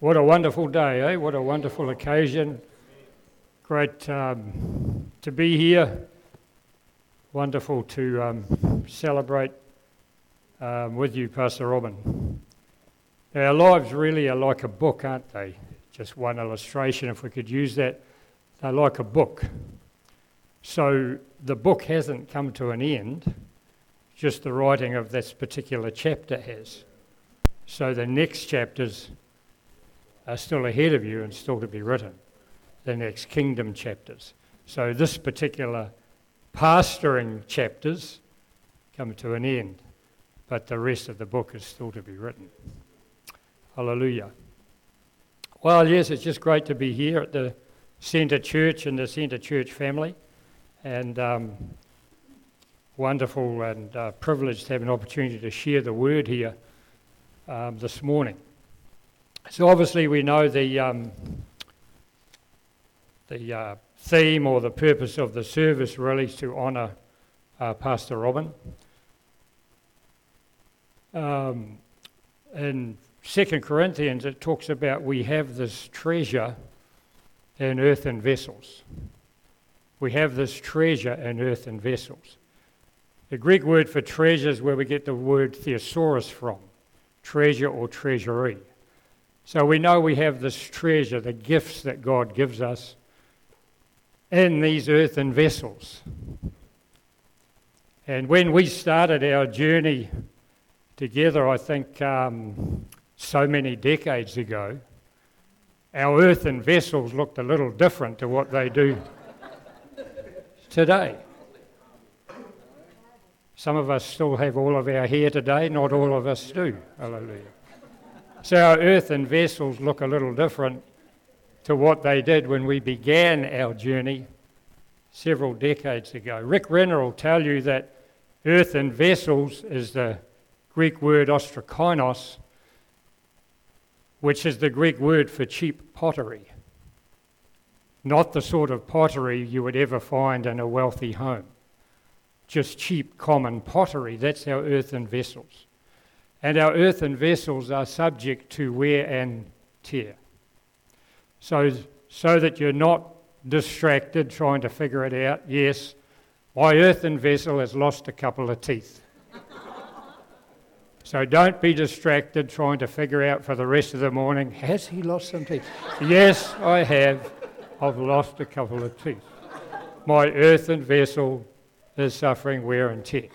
What a wonderful day, eh? What a wonderful occasion. Great to be here. Wonderful to celebrate with you, Pastor Robin. Our lives really are like a book, aren't they? Just one illustration, if we could use that. They're like a book. So the book hasn't come to an end, just the writing of this particular chapter has. So the next chapters are still ahead of you and still to be written, the next kingdom chapters. So this particular pastoring chapters come to an end, but the rest of the book is still to be written. Hallelujah. Well, yes, it's just great to be here at the Centre Church and the Centre Church family, and wonderful and privileged to have an opportunity to share the word here this morning. So obviously we know the theme or the purpose of the service really is to honour Pastor Robin. In 2 Corinthians it talks about we have this treasure in earthen vessels. We have this treasure in earthen vessels. The Greek word for treasure is where we get the word thesaurus from, treasure or treasury. So we know we have this treasure, the gifts that God gives us, in these earthen vessels. And when we started our journey together, I think so many decades ago, our earthen vessels looked a little different to what they do today. Some of us still have all of our hair today, not all of us do. Hallelujah. So our earthen vessels look a little different to what they did when we began our journey several decades ago. Rick Renner will tell you that earthen vessels is the Greek word ostrakinos, which is the Greek word for cheap pottery. Not the sort of pottery you would ever find in a wealthy home. Just cheap, common pottery. That's our earthen vessels. And our earthen vessels are subject to wear and tear. So that you're not distracted trying to figure it out, yes, my earthen vessel has lost a couple of teeth. So don't be distracted trying to figure out for the rest of the morning, has he lost some teeth? Yes, I have. I've lost a couple of teeth. My earthen vessel is suffering wear and tear.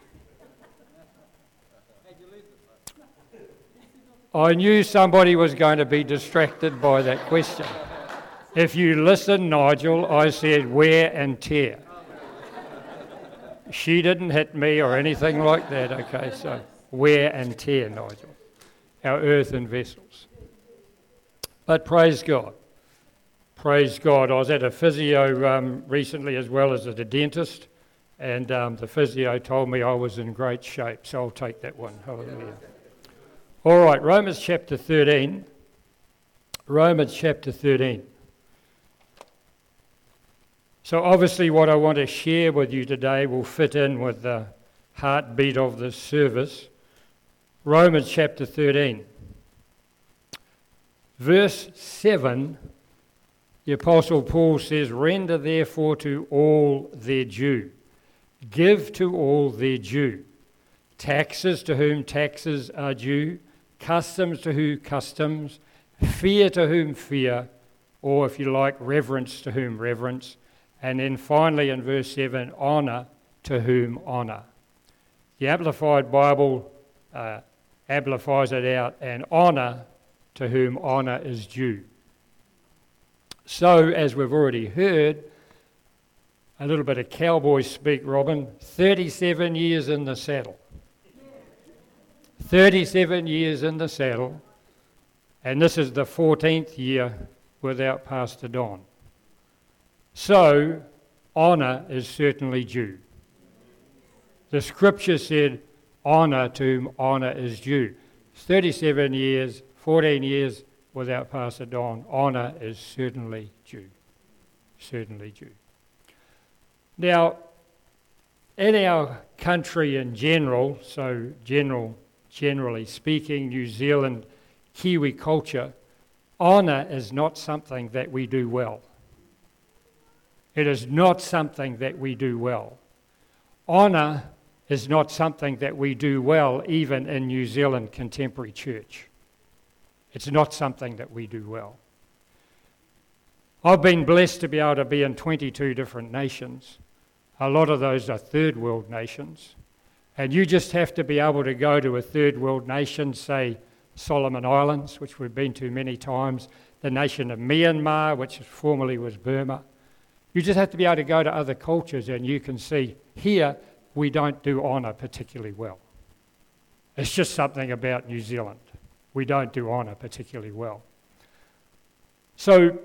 I knew somebody was going to be distracted by that question. If you listen, Nigel, I said wear and tear. She didn't hit me or anything like that, okay? So wear and tear, Nigel, our earthen vessels. But praise God. Praise God. I was at a physio recently as well as at a dentist, and the physio told me I was in great shape, so I'll take that one. Hallelujah. All right, Romans chapter 13. Romans chapter 13. So obviously what I want to share with you today will fit in with the heartbeat of this service. Romans chapter 13. Verse 7, the Apostle Paul says, "Render therefore to all their due. Give to all their due. Taxes to whom taxes are due. Customs to whom customs. Fear to whom fear. Or if you like, reverence to whom reverence." And then finally in verse 7, honour to whom honour. The Amplified Bible amplifies it out, and honour to whom honour is due. So, as we've already heard, a little bit of cowboy speak, Robin, 37 years in the saddle. 37 years in the saddle, and this is the 14th year without Pastor Don. So, honour is certainly due. The scripture said, honour to whom honour is due. 37 years, 14 years without Pastor Don, honour is certainly due. Certainly due. Now, in our country in general, so generally speaking, New Zealand Kiwi culture, Honour is not something that we do well. It is not something that we do well. Honour is not something that we do well, even in New Zealand contemporary church. It's not something that we do well. I've been blessed to be able to be in 22 different nations. A lot of those are third world nations. And you just have to be able to go to a third world nation, say Solomon Islands, which we've been to many times, the nation of Myanmar, which formerly was Burma. You just have to be able to go to other cultures and you can see here we don't do honour particularly well. It's just something about New Zealand. We don't do honour particularly well. So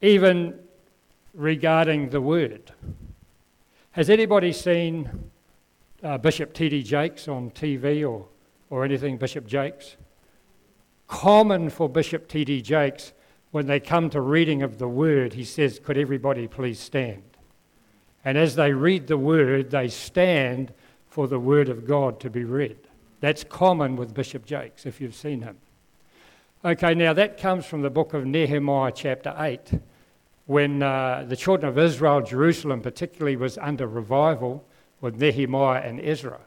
even regarding the word, has anybody seen Bishop T.D. Jakes on TV or anything, Bishop Jakes? Common for Bishop T.D. Jakes, when they come to reading of the word, he says, could everybody please stand? And as they read the word, they stand for the word of God to be read. That's common with Bishop Jakes, if you've seen him. Okay, now that comes from the book of Nehemiah chapter 8, when the children of Israel, Jerusalem particularly, was under revival with Nehemiah and Ezra.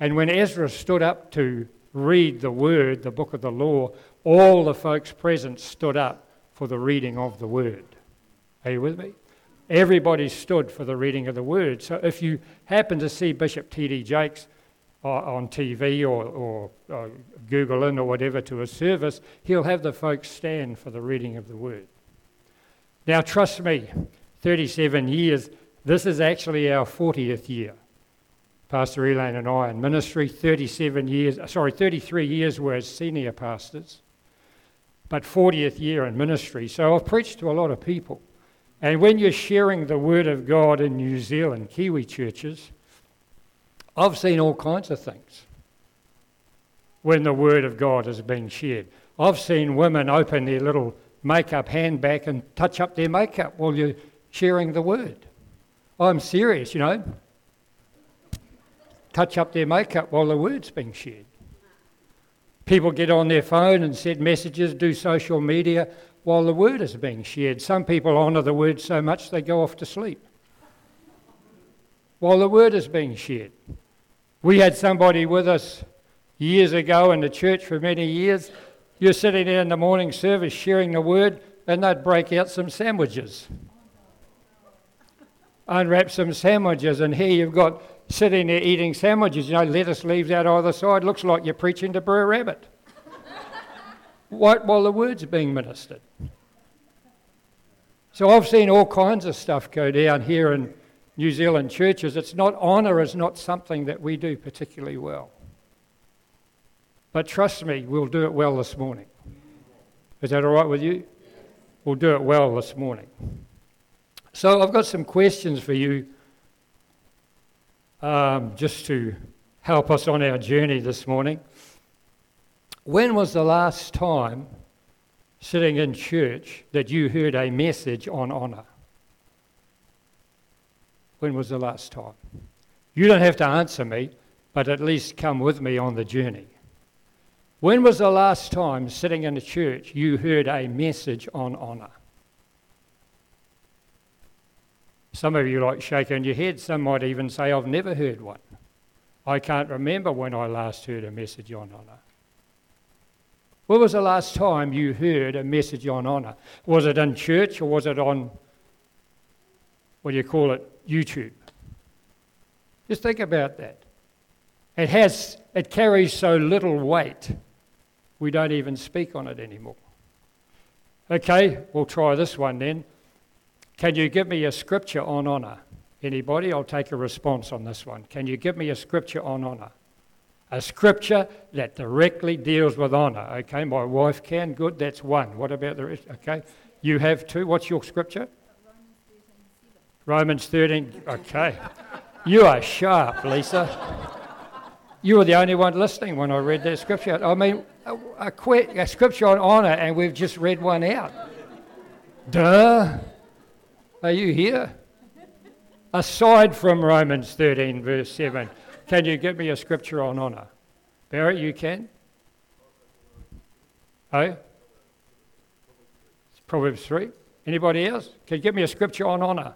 And when Ezra stood up to read the word, the book of the law, all the folks present stood up for the reading of the word. Are you with me? Everybody stood for the reading of the word. So if you happen to see Bishop T.D. Jakes on TV or Google in or whatever to a service, he'll have the folks stand for the reading of the word. Now, trust me, 37 years, this is actually our 40th year. Pastor Elaine and I in ministry, 33 years were as senior pastors, but 40th year in ministry. So I've preached to a lot of people. And when you're sharing the word of God in New Zealand, Kiwi churches, I've seen all kinds of things when the word of God is being shared. I've seen women open their little makeup handbag and touch up their makeup while you're sharing the word. I'm serious, you know. Touch up their makeup while the word's being shared. People get on their phone and send messages, do social media while the word is being shared. Some people honour the word so much they go off to sleep while the word is being shared. We had somebody with us years ago in the church for many years. You're sitting there in the morning service sharing the word and they'd break out some sandwiches. Unwrap some sandwiches, and here you've got sitting there eating sandwiches, you know, lettuce leaves out either side. Looks like you're preaching to Brer Rabbit. What while the word's being ministered. So I've seen all kinds of stuff go down here in New Zealand churches. It's not honour, is not something that we do particularly well. But trust me, we'll do it well this morning. Is that all right with you? We'll do it well this morning. So I've got some questions for you just to help us on our journey this morning. When was the last time sitting in church that you heard a message on honour? When was the last time? You don't have to answer me, but at least come with me on the journey. When was the last time sitting in a church you heard a message on honour? Some of you like shaking your head. Some might even say, I've never heard one. I can't remember when I last heard a message on honour. When was the last time you heard a message on honour? Was it in church or was it on, YouTube? Just think about that. It carries so little weight, we don't even speak on it anymore. Okay, we'll try this one then. Can you give me a scripture on honour? Anybody? I'll take a response on this one. Can you give me a scripture on honour? A scripture that directly deals with honour. Okay, my wife can. Good, that's one. What about the rest? Okay, you have two. What's your scripture? Romans 13. Okay. You are sharp, Lisa. You were the only one listening when I read that scripture. I mean, a scripture on honour and we've just read one out. Duh. Are you here? Aside from Romans 13 verse 7, can you give me a scripture on honour? Barrett, you can? Oh? Proverbs 3. Anybody else? Can you give me a scripture on honour?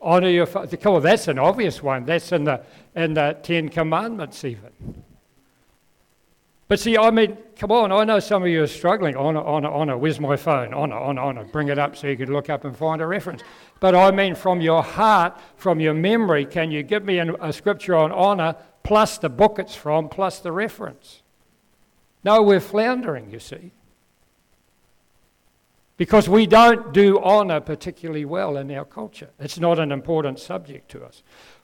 Honour your father. Well, that's an obvious one. That's in the Ten Commandments even. But see, I mean, come on. I know some of you are struggling. Honour, honour, honour. Where's my phone? Honour, honour, honour. Bring it up so you can look up and find a reference. But I mean, from your heart, from your memory, can you give me a scripture on honour plus the book it's from, plus the reference? No, we're floundering, you see. Because we don't do honour particularly well in our culture. It's not an important subject to us.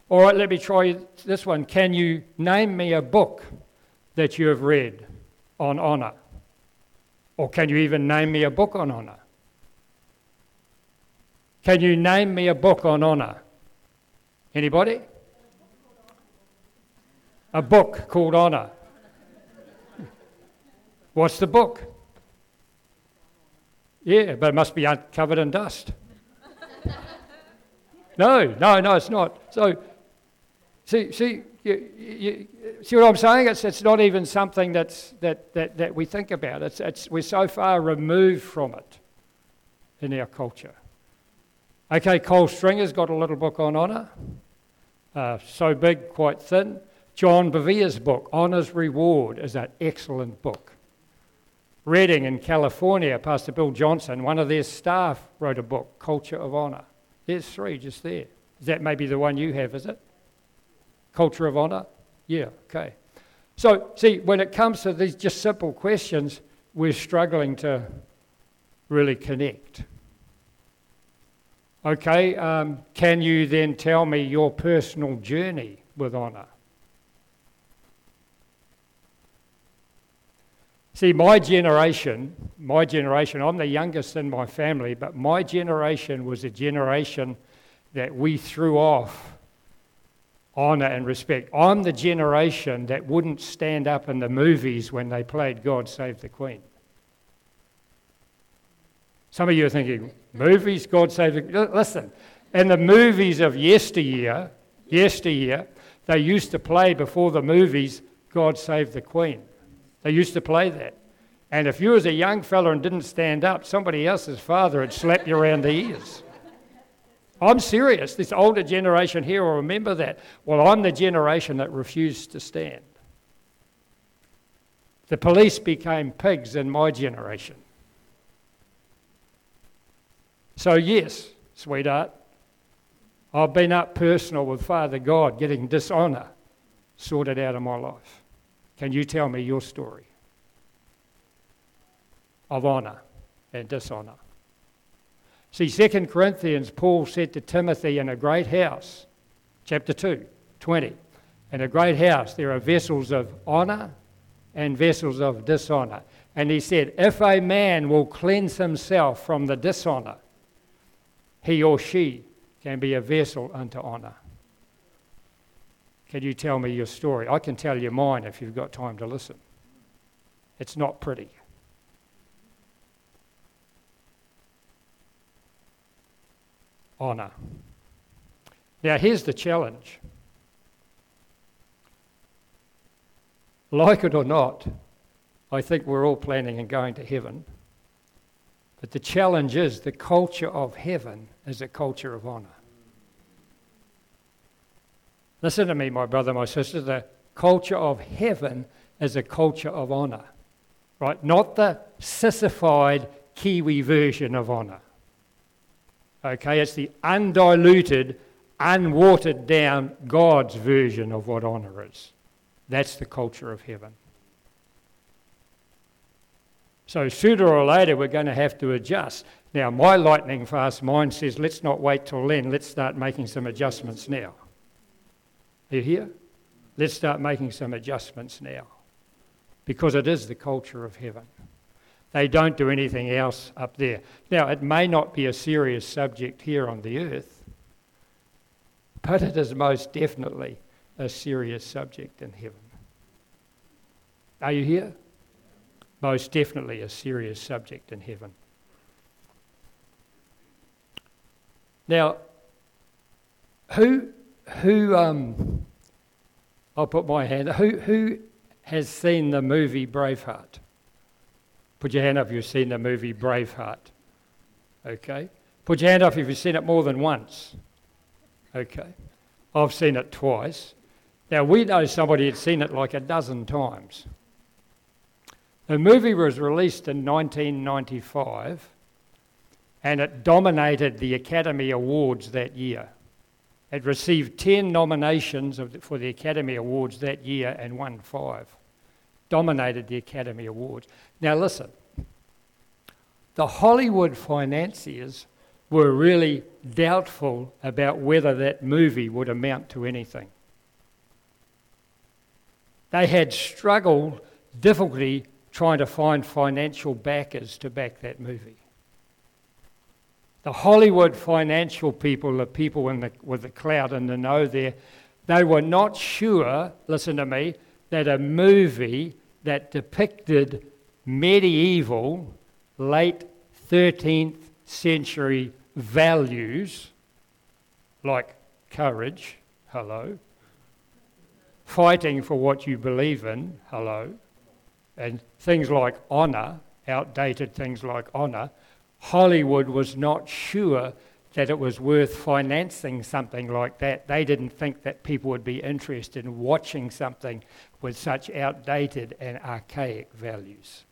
All right, let me try this one. Can you name me a book that you have read on honour? Or can you even name me a book on honour? Can you name me a book on honour? Anybody? A book called Honour. What's the book? Yeah, but it must be covered in dust. No, it's not. So, see what I'm saying? It's not even something that we think about. We're so far removed from it in our culture. Okay, Cole Stringer's got a little book on honour. So big, quite thin. John Bevere's book, Honour's Reward, is an excellent book. Reading in California, Pastor Bill Johnson, one of their staff, wrote a book, Culture of Honour. There's three just there. Is that maybe the one you have, is it? Culture of Honour? Yeah, okay. So, see, when it comes to these just simple questions, we're struggling to really connect. Okay, can you then tell me your personal journey with honour? See, my generation, I'm the youngest in my family, but my generation was a generation that we threw off honour and respect. I'm the generation that wouldn't stand up in the movies when they played God Save the Queen. Some of you are thinking, movies, God Save the Queen. Listen, in the movies of yesteryear, they used to play before the movies, God Save the Queen. They used to play that. And if you was a young fella and didn't stand up, somebody else's father would slap you around the ears. I'm serious. This older generation here will remember that. Well, I'm the generation that refused to stand. The police became pigs in my generation. So yes, sweetheart, I've been up personal with Father God getting dishonour sorted out of my life. Can you tell me your story of honour and dishonour? See, 2 Corinthians, Paul said to Timothy, in a great house, chapter 2, 20, in a great house there are vessels of honour and vessels of dishonour. And he said, if a man will cleanse himself from the dishonour, he or she can be a vessel unto honour. Can you tell me your story? I can tell you mine if you've got time to listen. It's not pretty. Honour. Now here's the challenge. Like it or not, I think we're all planning on going to heaven. But the challenge is the culture of heaven is a culture of honour. Listen to me, my brother, my sister, the culture of heaven is a culture of honour, right? Not the sissified Kiwi version of honour, okay? It's the undiluted, unwatered down God's version of what honour is. That's the culture of heaven. So sooner or later, we're going to have to adjust. Now, my lightning fast mind says, let's not wait till then, let's start making some adjustments now. You hear? Let's start making some adjustments now, because it is the culture of heaven. They don't do anything else up there. Now, it may not be a serious subject here on the earth, but it is most definitely a serious subject in heaven. Are you here? Most definitely a serious subject in heaven. Now, who I'll put my hand, who has seen the movie Braveheart? Put your hand up if you've seen the movie Braveheart. Okay. Put your hand up if you've seen it more than once. Okay. I've seen it twice. Now, we know somebody had seen it like a dozen times. The movie was released in 1995 and it dominated the Academy Awards that year. It received 10 nominations for the Academy Awards that year and won 5. Dominated the Academy Awards. Now listen, the Hollywood financiers were really doubtful about whether that movie would amount to anything. They had difficulty trying to find financial backers to back that movie. The Hollywood financial people, the people with the clout and the know there, they were not sure, listen to me, that a movie that depicted medieval, late 13th century values, like courage, hello, fighting for what you believe in, hello, and things like honour, outdated things like honour, Hollywood was not sure that it was worth financing something like that. They didn't think that people would be interested in watching something with such outdated and archaic values.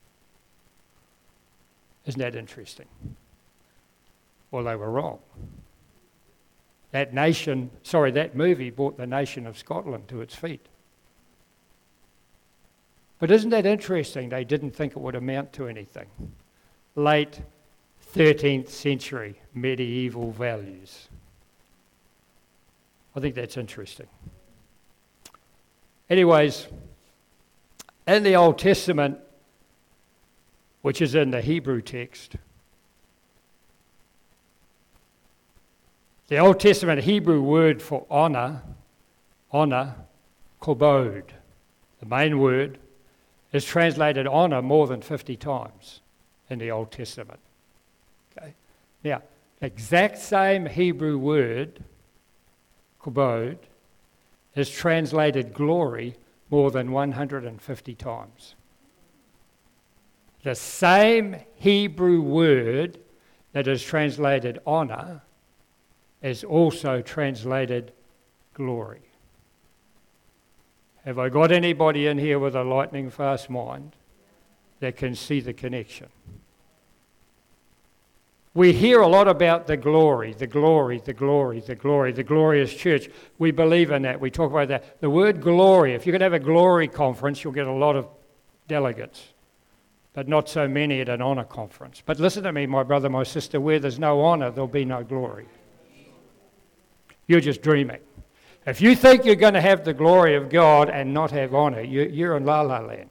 Isn't that interesting? Well, they were wrong. That movie brought the nation of Scotland to its feet. But isn't that interesting? They didn't think it would amount to anything. Late 13th century medieval values. I think that's interesting. Anyways, in the Old Testament, which is in the Hebrew text, the Old Testament Hebrew word for honor, kavod, the main word, is translated honor more than 50 times in the Old Testament. Okay. Now, the exact same Hebrew word, kavod, is translated glory more than 150 times. The same Hebrew word that is translated honor is also translated glory. Have I got anybody in here with a lightning fast mind that can see the connection? We hear a lot about the glory, the glory, the glory, the glory, the glorious church. We believe in that. We talk about that. The word glory, if you're going to have a glory conference, you'll get a lot of delegates, but not so many at an honour conference. But listen to me, my brother, my sister, where there's no honour, there'll be no glory. You're just dreaming. If you think you're going to have the glory of God and not have honour, you're in la-la land.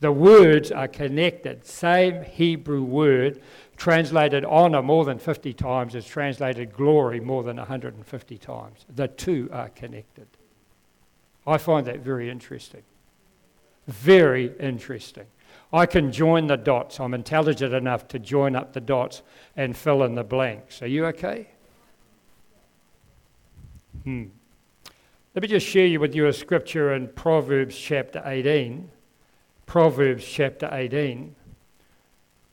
The words are connected. Same Hebrew word, translated honour more than 50 times, is translated glory more than 150 times. The two are connected. I find that very interesting. Very interesting. I can join the dots. I'm intelligent enough to join up the dots and fill in the blanks. Are you okay? Let me just share with you a scripture in Proverbs chapter 18. Proverbs chapter 18.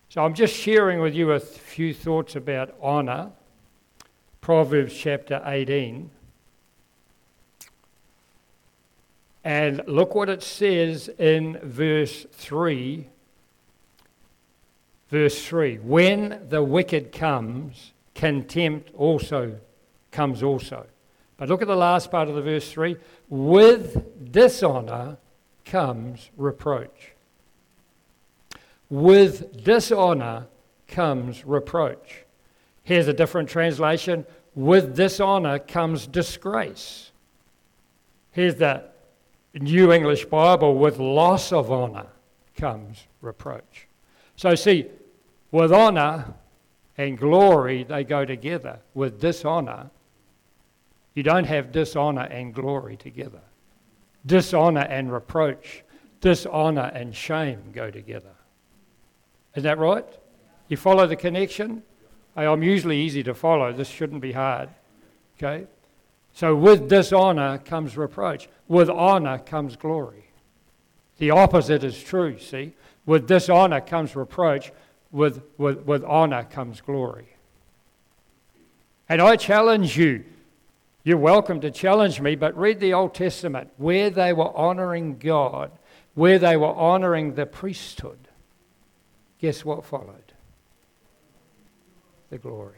So I'm just sharing with you a few thoughts about honour. Proverbs chapter 18. And look what it says in verse 3. Verse 3. When the wicked comes, contempt also comes also. But look at the last part of the verse 3. With dishonour comes reproach. With dishonour comes reproach. Here's a different translation. With dishonour comes disgrace. Here's the New English Bible. With loss of honour comes reproach. So see, with honour and glory, they go together. With dishonour, you don't have dishonour and glory together. Dishonour and reproach, dishonour and shame go together. Is that right? You follow the connection? Hey, I'm usually easy to follow. This shouldn't be hard. Okay? So with dishonour comes reproach. With honour comes glory. The opposite is true, see. With dishonor comes reproach. With honor comes glory. And I challenge you. You're welcome to challenge me, but read the Old Testament where they were honoring God, where they were honoring the priesthood. Guess what followed? The glory.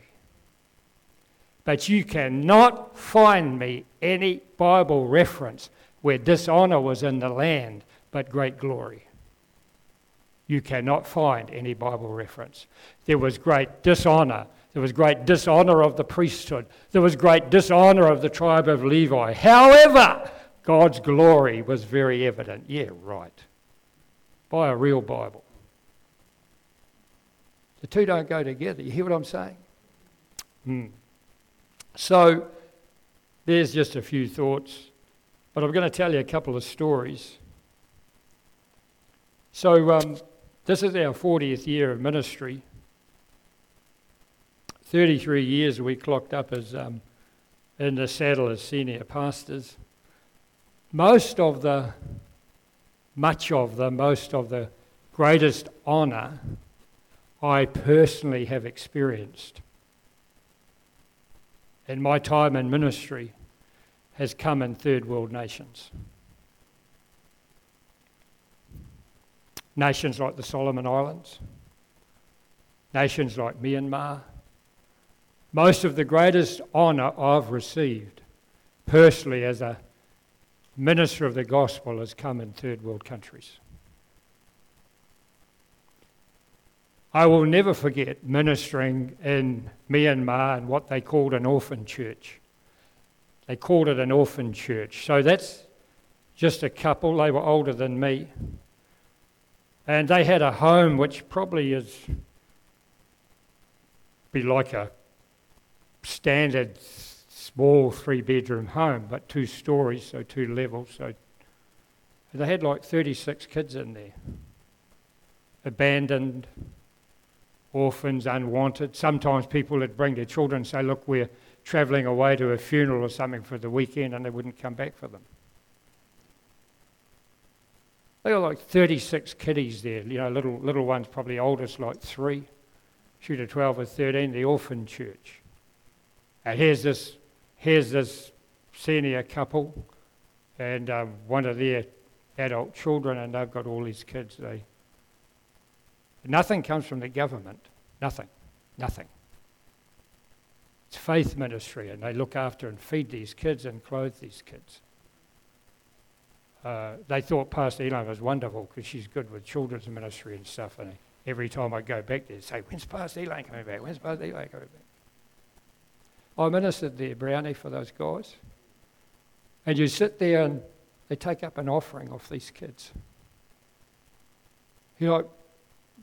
But you cannot find me any Bible reference where dishonor was in the land, but great glory. You cannot find any Bible reference. There was great dishonor. There was great dishonor of the priesthood. There was great dishonor of the tribe of Levi. However, God's glory was very evident. Yeah, right. Buy a real Bible. The two don't go together. You hear what I'm saying? So there's just a few thoughts, but I'm going to tell you a couple of stories. So this is our 40th year of ministry. 33 years we clocked up as in the saddle as senior pastors. Most of the greatest honour I personally have experienced in my time in ministry has come in third world nations. Nations like the Solomon Islands, nations like Myanmar. Most of the greatest honour I've received personally as a minister of the gospel has come in third world countries. I will never forget ministering in Myanmar and what they called an orphan church. They called it an orphan church. So that's just a couple. They were older than me. And they had a home which probably be like a standard small 3-bedroom home, but 2 stories, so 2 levels. So they had like 36 kids in there. Abandoned, orphans, unwanted. Sometimes people would bring their children and say, look, we're travelling away to a funeral or something for the weekend, and they wouldn't come back for them. They were like 36 kiddies there, you know, little ones, probably oldest like 3, shoot a 12 or 13, the orphan church. And here's this senior couple and one of their adult children, and they've got all these kids. Nothing comes from the government. Nothing. It's faith ministry, and they look after and feed these kids and clothe these kids. They thought Pastor Elaine was wonderful because she's good with children's ministry and stuff. And every time I go back there, they say, when's Pastor Elaine coming back? I ministered there, Brownie, for those guys. And you sit there and they take up an offering off these kids. You know,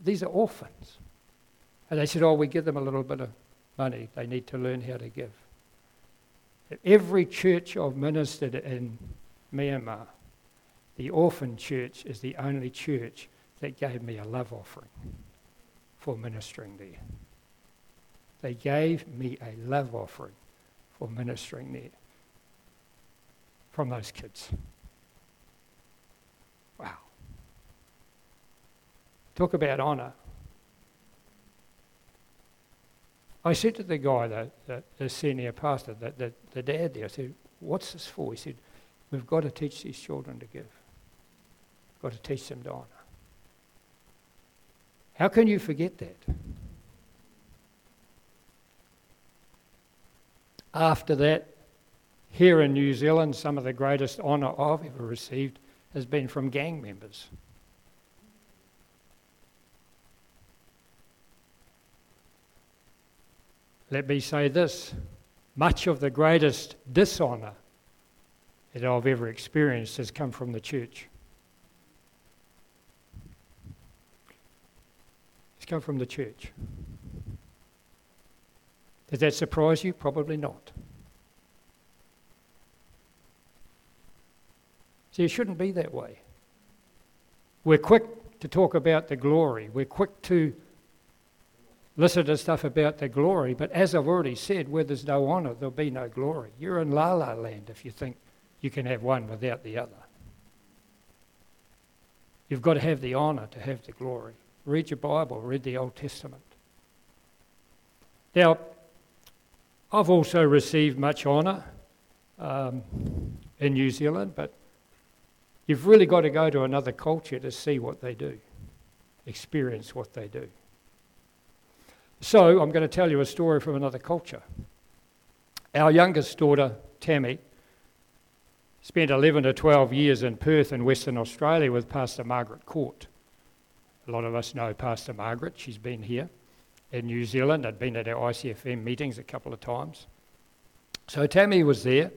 these are orphans. And they said, we give them a little bit of money. They need to learn how to give. Every church I've ministered in Myanmar, the orphan church is the only church that gave me a love offering for ministering there. They gave me a love offering for ministering there from those kids. Wow. Talk about honour. I said to the guy, the senior pastor, the dad there, I said, what's this for? He said, we've got to teach these children to give. We've got to teach them to honour. How can you forget that? After that, here in New Zealand, some of the greatest honour I've ever received has been from gang members. Let me say this, much of the greatest dishonour that I've ever experienced has come from the church. It's come from the church. Does that surprise you? Probably not. See, it shouldn't be that way. We're quick to talk about the glory. We're quick to listen to stuff about the glory. But as I've already said, where there's no honour, there'll be no glory. You're in la-la land if you think you can have one without the other. You've got to have the honour to have the glory. Read your Bible, read the Old Testament. Now, I've also received much honour in New Zealand, but you've really got to go to another culture to see what they do, experience what they do. So I'm going to tell you a story from another culture. Our youngest daughter, Tammy, spent 11 to 12 years in Perth in Western Australia with Pastor Margaret Court. A lot of us know Pastor Margaret. She's been here in New Zealand. I'd been at our ICFM meetings a couple of times. So Tammy was there,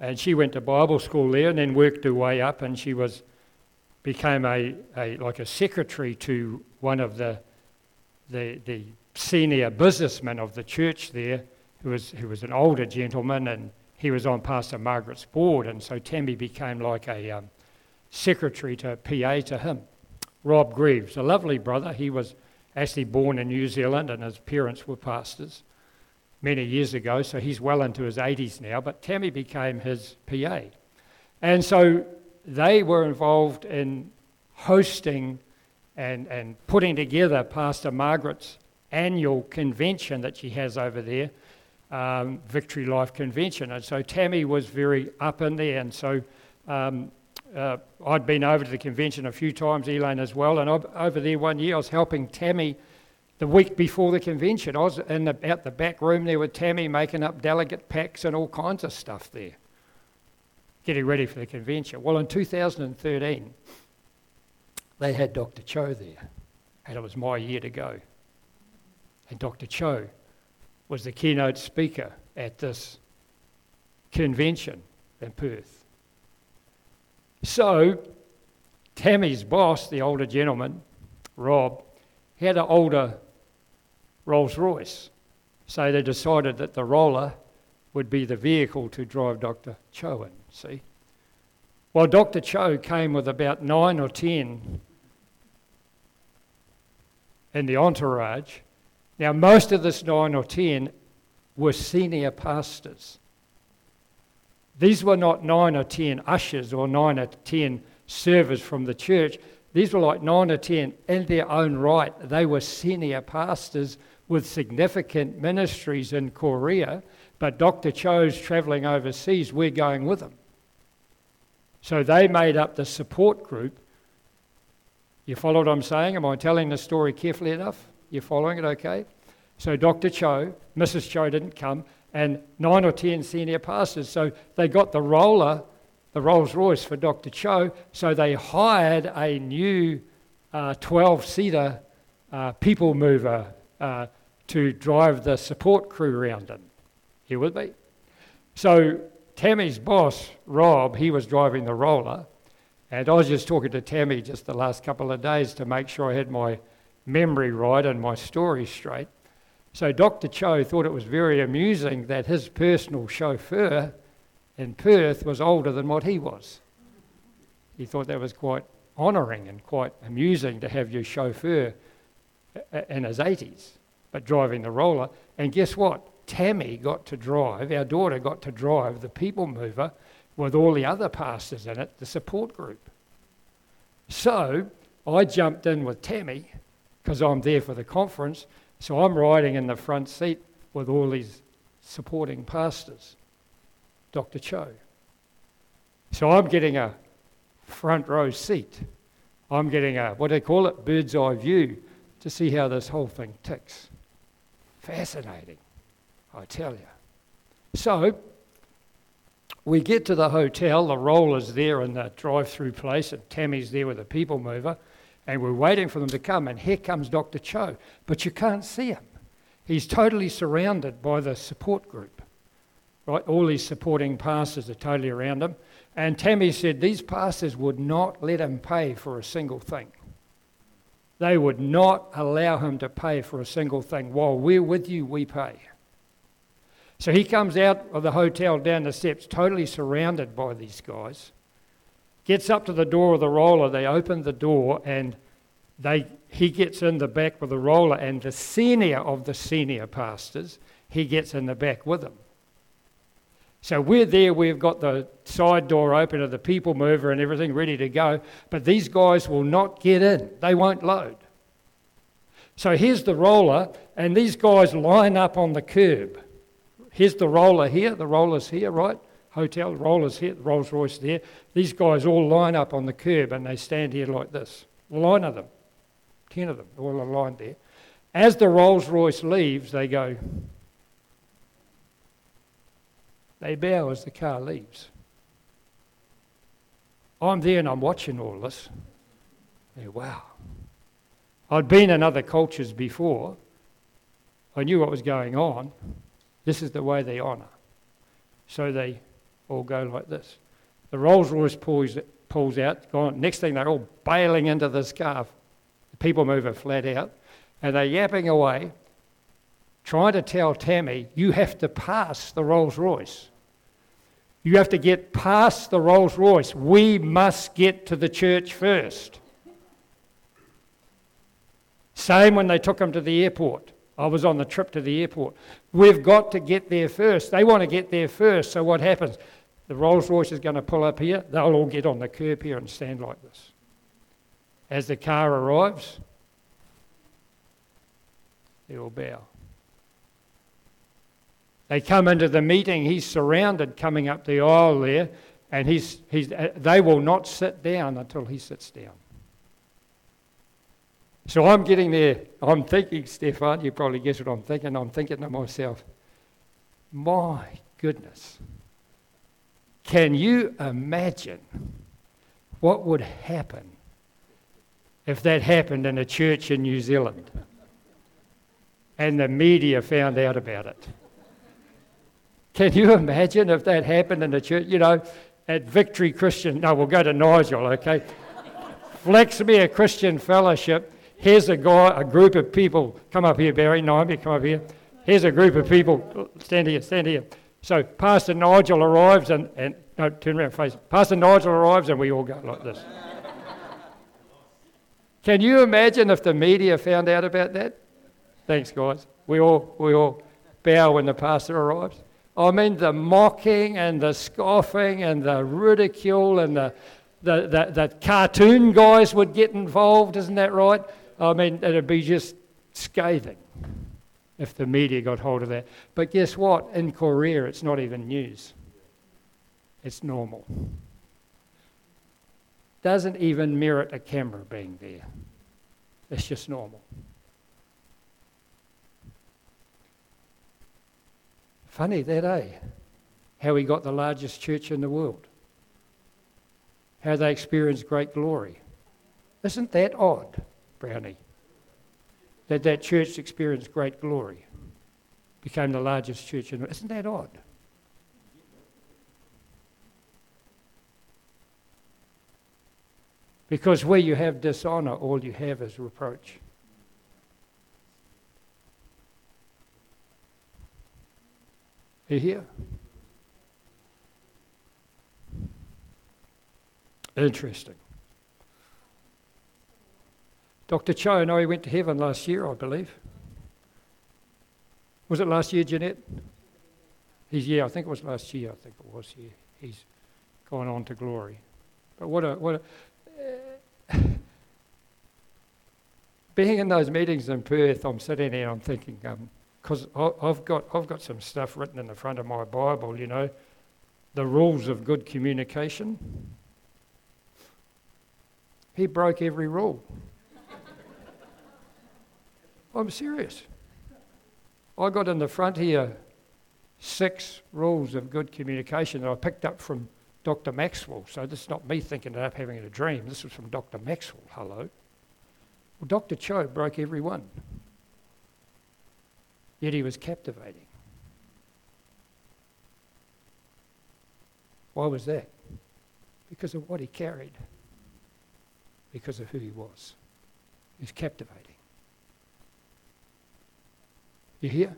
and she went to Bible school there and then worked her way up, and she became a secretary to one of the senior businessmen of the church there, who was an older gentleman, and he was on Pastor Margaret's board, and so Tammy became like a secretary to PA to him. Rob Greaves, a lovely brother. He was actually born in New Zealand, and his parents were pastors many years ago, so he's well into his 80s now, but Tammy became his PA. And so they were involved in hosting and putting together Pastor Margaret's annual convention that she has over there, Victory Life Convention. And so Tammy was very up in there, and so I'd been over to the convention a few times, Elaine as well, and over there one year I was helping Tammy the week before the convention. I was out the back room there with Tammy making up delegate packs and all kinds of stuff there, getting ready for the convention. Well, in 2013, they had Dr. Cho there, and it was my year to go. And Dr. Cho was the keynote speaker at this convention in Perth. So Tammy's boss, the older gentleman, Rob, he had an older Rolls Royce. So they decided that the roller would be the vehicle to drive Dr. Cho in, see? Well, Dr. Cho came with about 9 or 10 in the entourage. Now, most of this 9 or 10 were senior pastors. These were not 9 or 10 ushers or 9 or 10 servers from the church. These were like 9 or 10 in their own right. They were senior pastors with significant ministries in Korea, but Dr. Cho's travelling overseas. We're going with them. So they made up the support group. You follow what I'm saying? Am I telling the story carefully enough? You're following it, okay? So Dr. Cho, Mrs. Cho didn't come, and 9 or 10 senior pastors. So they got the roller, the Rolls Royce for Dr. Cho, so they hired a new 12-seater people mover to drive the support crew around in. You with me? So Tammy's boss, Rob, he was driving the roller, and I was just talking to Tammy just the last couple of days to make sure I had my memory right and my story straight. So Dr. Cho thought it was very amusing that his personal chauffeur in Perth was older than what he was. He thought that was quite honouring and quite amusing to have your chauffeur in his 80s, but driving the roller. And guess what? Tammy got to drive, our daughter got to drive the people mover with all the other pastors in it, the support group. So I jumped in with Tammy, because I'm there for the conference, so I'm riding in the front seat with all these supporting pastors, Dr. Cho. So I'm getting a front row seat. I'm getting a, what do they call it, bird's eye view, to see how this whole thing ticks. Fascinating, I tell you. So we get to the hotel, the roller's there in the drive-through place, and Tammy's there with a people mover, and we're waiting for them to come, and here comes Dr. Cho, but you can't see him. He's totally surrounded by the support group, right? All these supporting pastors are totally around him, and Tammy said these pastors would not let him pay for a single thing. They would not allow him to pay for a single thing. While we're with you, we pay. So he comes out of the hotel down the steps, totally surrounded by these guys, gets up to the door of the roller, they open the door, and he gets in the back with the roller, and the senior of the senior pastors, he gets in the back with him. So we're there, we've got the side door open of the people mover and everything ready to go, but these guys will not get in. They won't load. So here's the roller, and these guys line up on the curb. Here's the roller here, the roller's here, right? Hotel, roller's here, the Rolls Royce there. These guys all line up on the curb and they stand here like this. A line of them, 10 of them, all aligned there. As the Rolls Royce leaves, they go... They bow as the car leaves. I'm there and I'm watching all this. Yeah, wow. I'd been in other cultures before. I knew what was going on. This is the way they honour. So they all go like this. The Rolls Royce pulls out. Next thing, they're all bailing into this car. The people mover flat out. And they're yapping away, trying to tell Tammy, you have to pass the Rolls Royce. You have to get past the Rolls Royce. We must get to the church first. Same when they took him to the airport. I was on the trip to the airport. We've got to get there first. They want to get there first, so what happens? The Rolls Royce is going to pull up here. They'll all get on the curb here and stand like this. As the car arrives, they'll bow. They come into the meeting, he's surrounded coming up the aisle there, and they will not sit down until he sits down. So I'm getting there, I'm thinking, Stefan, you probably guess what I'm thinking. I'm thinking to myself, my goodness, can you imagine what would happen if that happened in a church in New Zealand and the media found out about it? Can you imagine if that happened in the church? You know, at Victory Christian... No, we'll go to Nigel, okay? Flaxmere Christian Fellowship. Here's a group of people... Come up here, Barry. Naomi, come up here. Here's a group of people... Stand here, stand here. So Pastor Nigel arrives and no, turn around face. Pastor Nigel arrives and we all go like this. Can you imagine if the media found out about that? Thanks, guys. We all bow when the pastor arrives. I mean, the mocking and the scoffing and the ridicule and the cartoon guys would get involved, isn't that right? I mean, it'd be just scathing if the media got hold of that. But guess what? In Korea, it's not even news. It's normal. Doesn't even merit a camera being there. It's just normal. Funny that, eh? How we got the largest church in the world. How they experienced great glory. Isn't that odd, Brownie? That church experienced great glory. Became the largest church in the world. Isn't that odd? Because where you have dishonour, all you have is reproach. You hear? Interesting. Dr. Cho, I know he went to heaven last year, I believe. Was it last year, Jeanette? I think it was last year. He's gone on to glory. But what a being in those meetings in Perth, I'm sitting there, I'm thinking. Because I've got some stuff written in the front of my Bible, you know, the rules of good communication. He broke every rule. I'm serious. I got in the front here 6 rules of good communication that I picked up from Dr. Maxwell. So this is not me thinking it up, having a dream. This was from Dr. Maxwell, hello. Well, Dr. Cho broke every one. Yet he was captivating. Why was that? Because of what he carried. Because of who he was. He was captivating. You hear?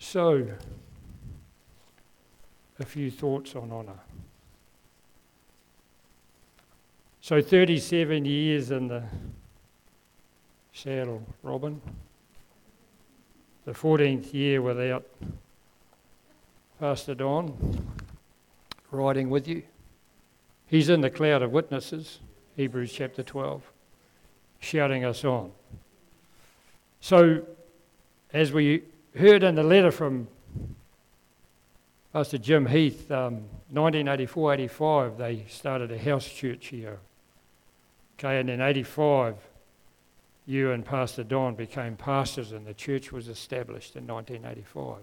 So, a few thoughts on honour. So 37 years in the saddle, Robin. the 14th year without Pastor Don riding with you. He's in the cloud of witnesses, Hebrews chapter 12, shouting us on. So, as we heard in the letter from Pastor Jim Heath, 1984-85, they started a house church here. Okay, and in 85, you and Pastor Don became pastors and the church was established in 1985.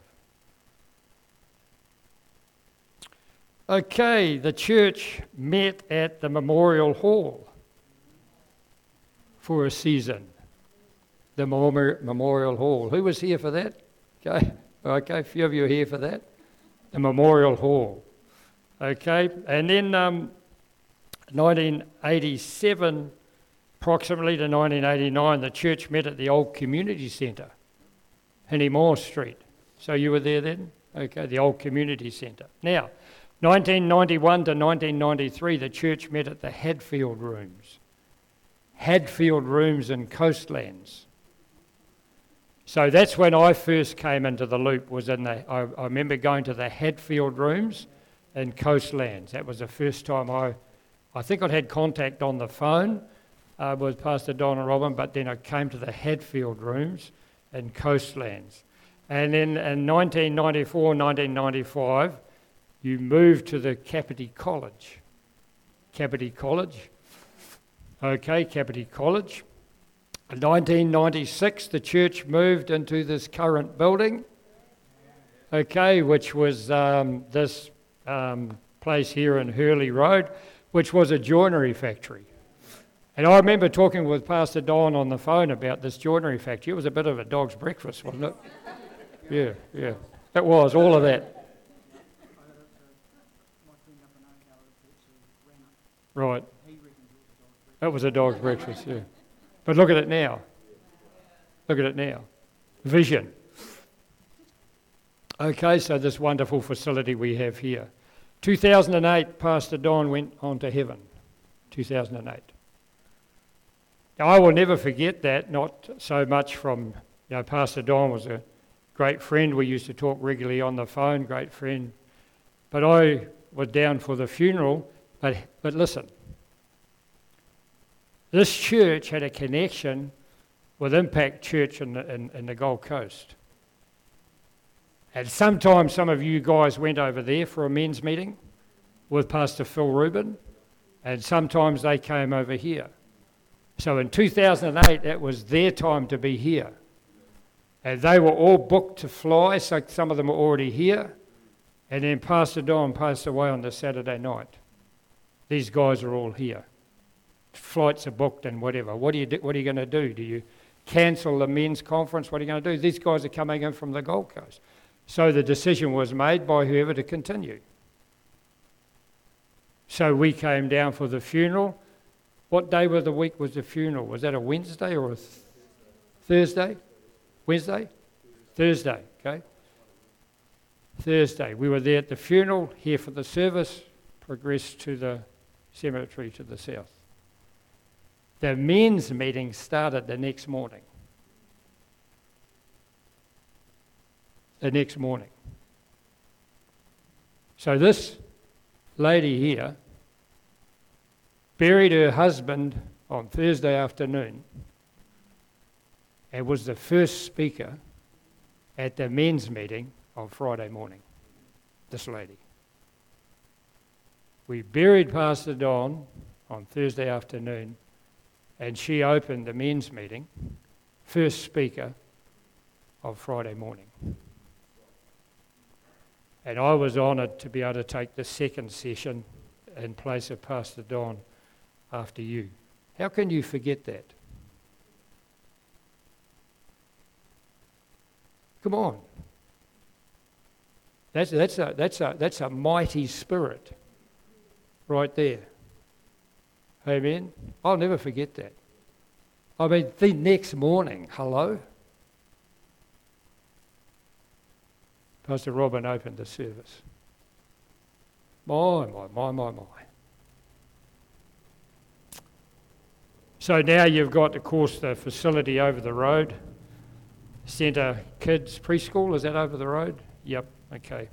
Okay, the church met at the Memorial Hall for a season. The Memorial Hall. Who was here for that? Okay, a few of you are here for that. The Memorial Hall. Okay, and then 1987, approximately to 1989, the church met at the old community centre, Hennemore Street. So you were there then? Okay, the old community centre. Now, 1991 to 1993, the church met at the Hadfield Rooms. Hadfield Rooms in Coastlands. So that's when I first came into the loop, was in the, I remember going to the Hadfield Rooms in Coastlands. That was the first time I think I'd had contact on the phone with Pastor Don and Robin, but then I came to the Hadfield Rooms in Coastlands. And then in 1994, 1995, you moved to the Kapiti College. Kapiti College. Okay, Kapiti College. In 1996, the church moved into this current building, okay, which was this place here in Hurley Road, which was a joinery factory. And I remember talking with Pastor Don on the phone about this joinery factory. It was a bit of a dog's breakfast, wasn't it? Yeah, it was, all of that. Right. It was a dog's breakfast, yeah. But look at it now. Look at it now. Vision. Okay, so this wonderful facility we have here. 2008, Pastor Don went on to heaven. 2008. Now, I will never forget that, not so much from, you know, Pastor Don was a great friend. We used to talk regularly on the phone, great friend. But I was down for the funeral, but listen. This church had a connection with Impact Church in the Gold Coast. And sometime some of you guys went over there for a men's meeting with Pastor Phil Rubin, and sometimes they came over here. So in 2008, it was their time to be here. And they were all booked to fly, so some of them were already here. And then Pastor Don passed away on the Saturday night. These guys are all here. Flights are booked and whatever. What are you going to do? Do you cancel the men's conference? What are you going to do? These guys are coming in from the Gold Coast. So the decision was made by whoever to continue. So we came down for the funeral. What day of the week was the funeral? Was that a Wednesday or a Thursday? Wednesday? Thursday, okay. Thursday. We were there at the funeral, here for the service, progressed to the cemetery to the south. The men's meeting started the next morning. So this lady here buried her husband on Thursday afternoon and was the first speaker at the men's meeting on Friday morning. This lady. We buried Pastor Don on Thursday afternoon, and she opened the men's meeting, first speaker of Friday morning. And I was honoured to be able to take the second session in place of Pastor Don after you. How can you forget that? Come on. That's a mighty spirit right there. Amen. I'll never forget that. I mean, the next morning, hello? Pastor Robin opened the service. My. So now you've got, of course, the facility over the road. Centre Kids Preschool, is that over the road? Yep, okay.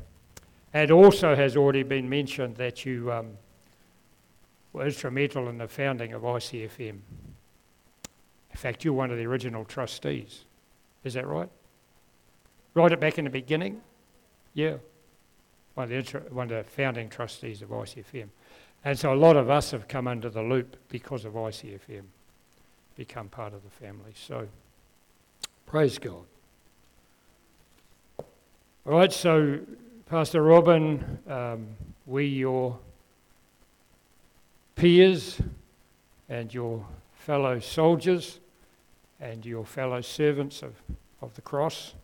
It also has already been mentioned that you were instrumental in the founding of ICFM. In fact, you're one of the original trustees. Is that right? Right back in the beginning? Yeah. One of the founding trustees of ICFM. And so a lot of us have come under the loop because of ICFM, become part of the family. So, praise God. All right, so Pastor Robin, we, your peers and your fellow soldiers and your fellow servants of the cross,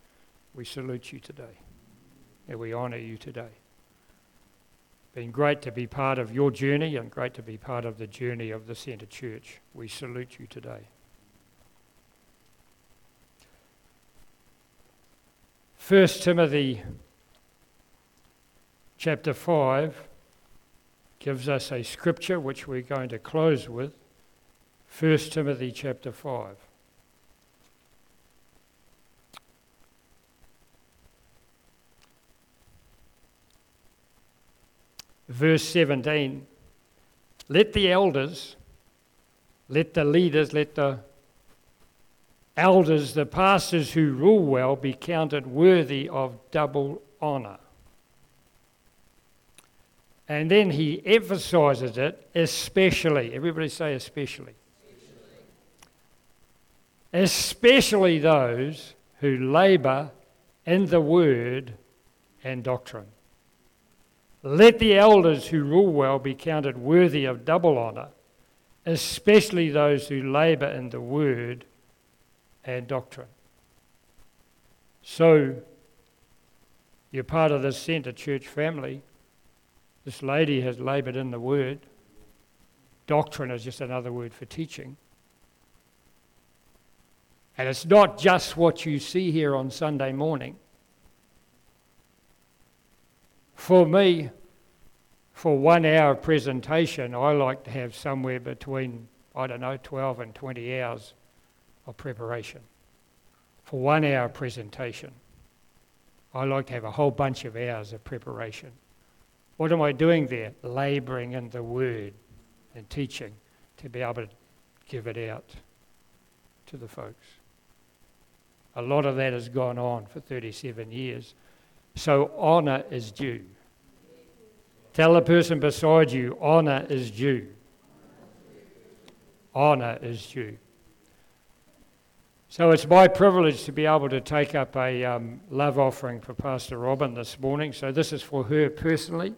we salute you today and we honour you today. Been great to be part of your journey and great to be part of the journey of the Centre Church. We salute you today. First Timothy chapter 5 gives us a scripture which we're going to close with. First Timothy chapter 5. Verse 17, let the elders, let the leaders, let the elders, the pastors who rule well, be counted worthy of double honour. And then he emphasises it, especially, everybody say especially. Especially those who labour in the word and doctrine. Let the elders who rule well be counted worthy of double honour, especially those who labour in the word and doctrine. So, you're part of this Centre Church family. This lady has laboured in the word. Doctrine is just another word for teaching. And it's not just what you see here on Sunday morning. For me, for 1 hour of presentation, I like to have somewhere between, 12 and 20 hours of preparation. For 1 hour presentation, I like to have a whole bunch of hours of preparation. What am I doing there? Labouring in the word and teaching to be able to give it out to the folks. A lot of that has gone on for 37 years. So honour is due. Tell the person beside you, honour is due. Honour is due. So it's my privilege to be able to take up a love offering for Pastor Robin this morning. So this is for her personally.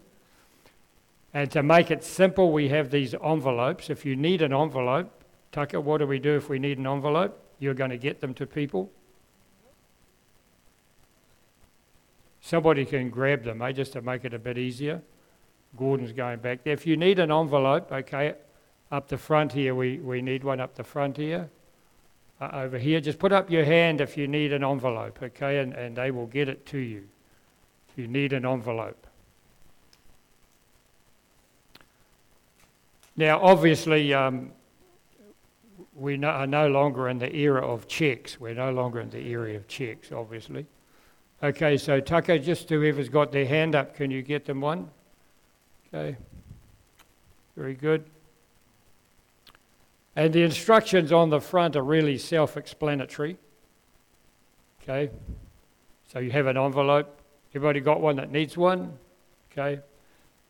And to make it simple, we have these envelopes. If you need an envelope, Tucker, what do we do if we need an envelope? You're going to get them to people. Somebody can grab them, just to make it a bit easier. Gordon's going back there. If you need an envelope, okay, up the front here, we need one up the front here. Over here, just put up your hand if you need an envelope, okay, and they will get it to you. If you need an envelope. Now, obviously, we are no longer in the era of cheques. We're no longer in the area of cheques, obviously. Okay, so Tucker, just whoever's got their hand up, can you get them one? Okay, very good. And the instructions on the front are really self-explanatory. Okay, so you have an envelope. Everybody got one that needs one? Okay,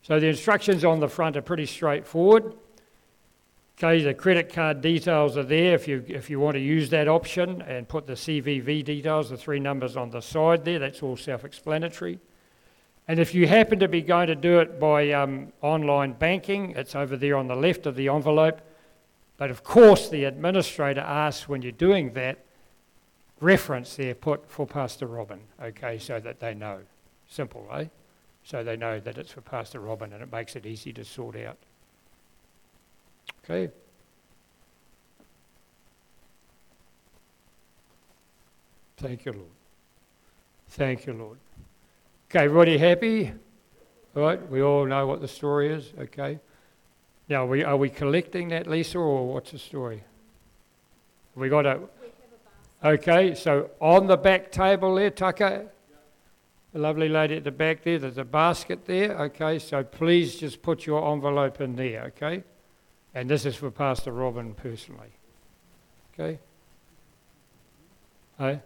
so the instructions on the front are pretty straightforward. Okay, the credit card details are there if you want to use that option and put the CVV details, the three numbers on the side there. That's all self-explanatory. And if you happen to be going to do it by online banking, it's over there on the left of the envelope. But of course, the administrator asks when you're doing that, reference there put for Pastor Robin, okay, so that they know. Simple, eh? So they know that it's for Pastor Robin and it makes it easy to sort out. Okay. Thank you, Lord. Thank you, Lord. Okay, everybody happy? All right, we all know what the story is, okay. Now, are we collecting that, Lisa, or what's the story? We got a... Okay, so on the back table there, Tucker, the lovely lady at the back there, there's a basket there, okay, so please just put your envelope in there, okay? And this is for Pastor Robin personally, okay? Hey?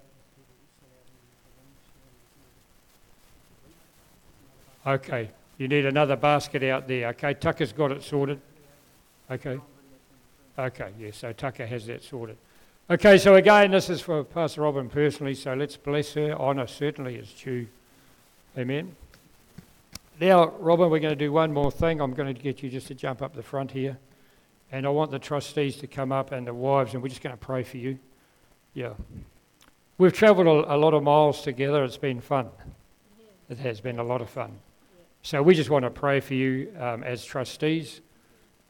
Okay, you need another basket out there, okay? Tucker's got it sorted, okay? Okay, yeah, so Tucker has that sorted. Okay, so again, this is for Pastor Robin personally, so let's bless her. Honour certainly is due. Amen. Now, Robin, we're going to do one more thing. I'm going to get you just to jump up the front here. And I want the trustees to come up and the wives, and we're just going to pray for you. Yeah. We've travelled a lot of miles together. It's been fun. It has been a lot of fun. So we just want to pray for you as trustees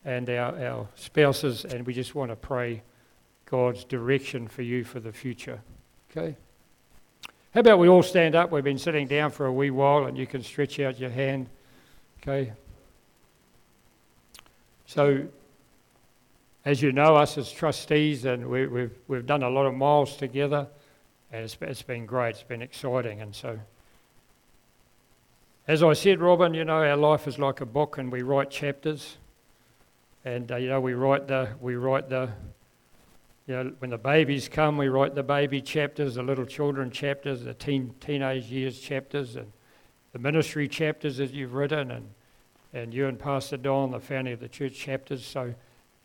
and our spouses, and we just want to pray God's direction for you for the future, okay? How about we all stand up? We've been sitting down for a wee while, and you can stretch out your hand, okay? So, as you know, us as trustees, and we've done a lot of miles together, and it's been great, it's been exciting, and so, as I said, Robin, you know, our life is like a book, and we write chapters, and, you know, you know, when the babies come, we write the baby chapters, the little children chapters, the teenage years chapters, and the ministry chapters that you've written, and you and Pastor Don, the founding of the church chapters. So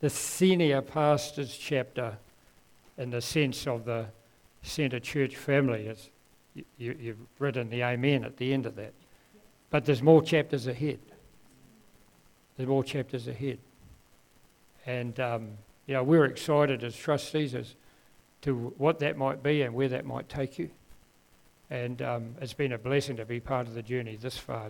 the senior pastor's chapter, in the sense of the Centre Church family, is you've written the amen at the end of that. But there's more chapters ahead. There's more chapters ahead. And you know, we're excited as trustees as to what that might be and where that might take you. And it's been a blessing to be part of the journey this far.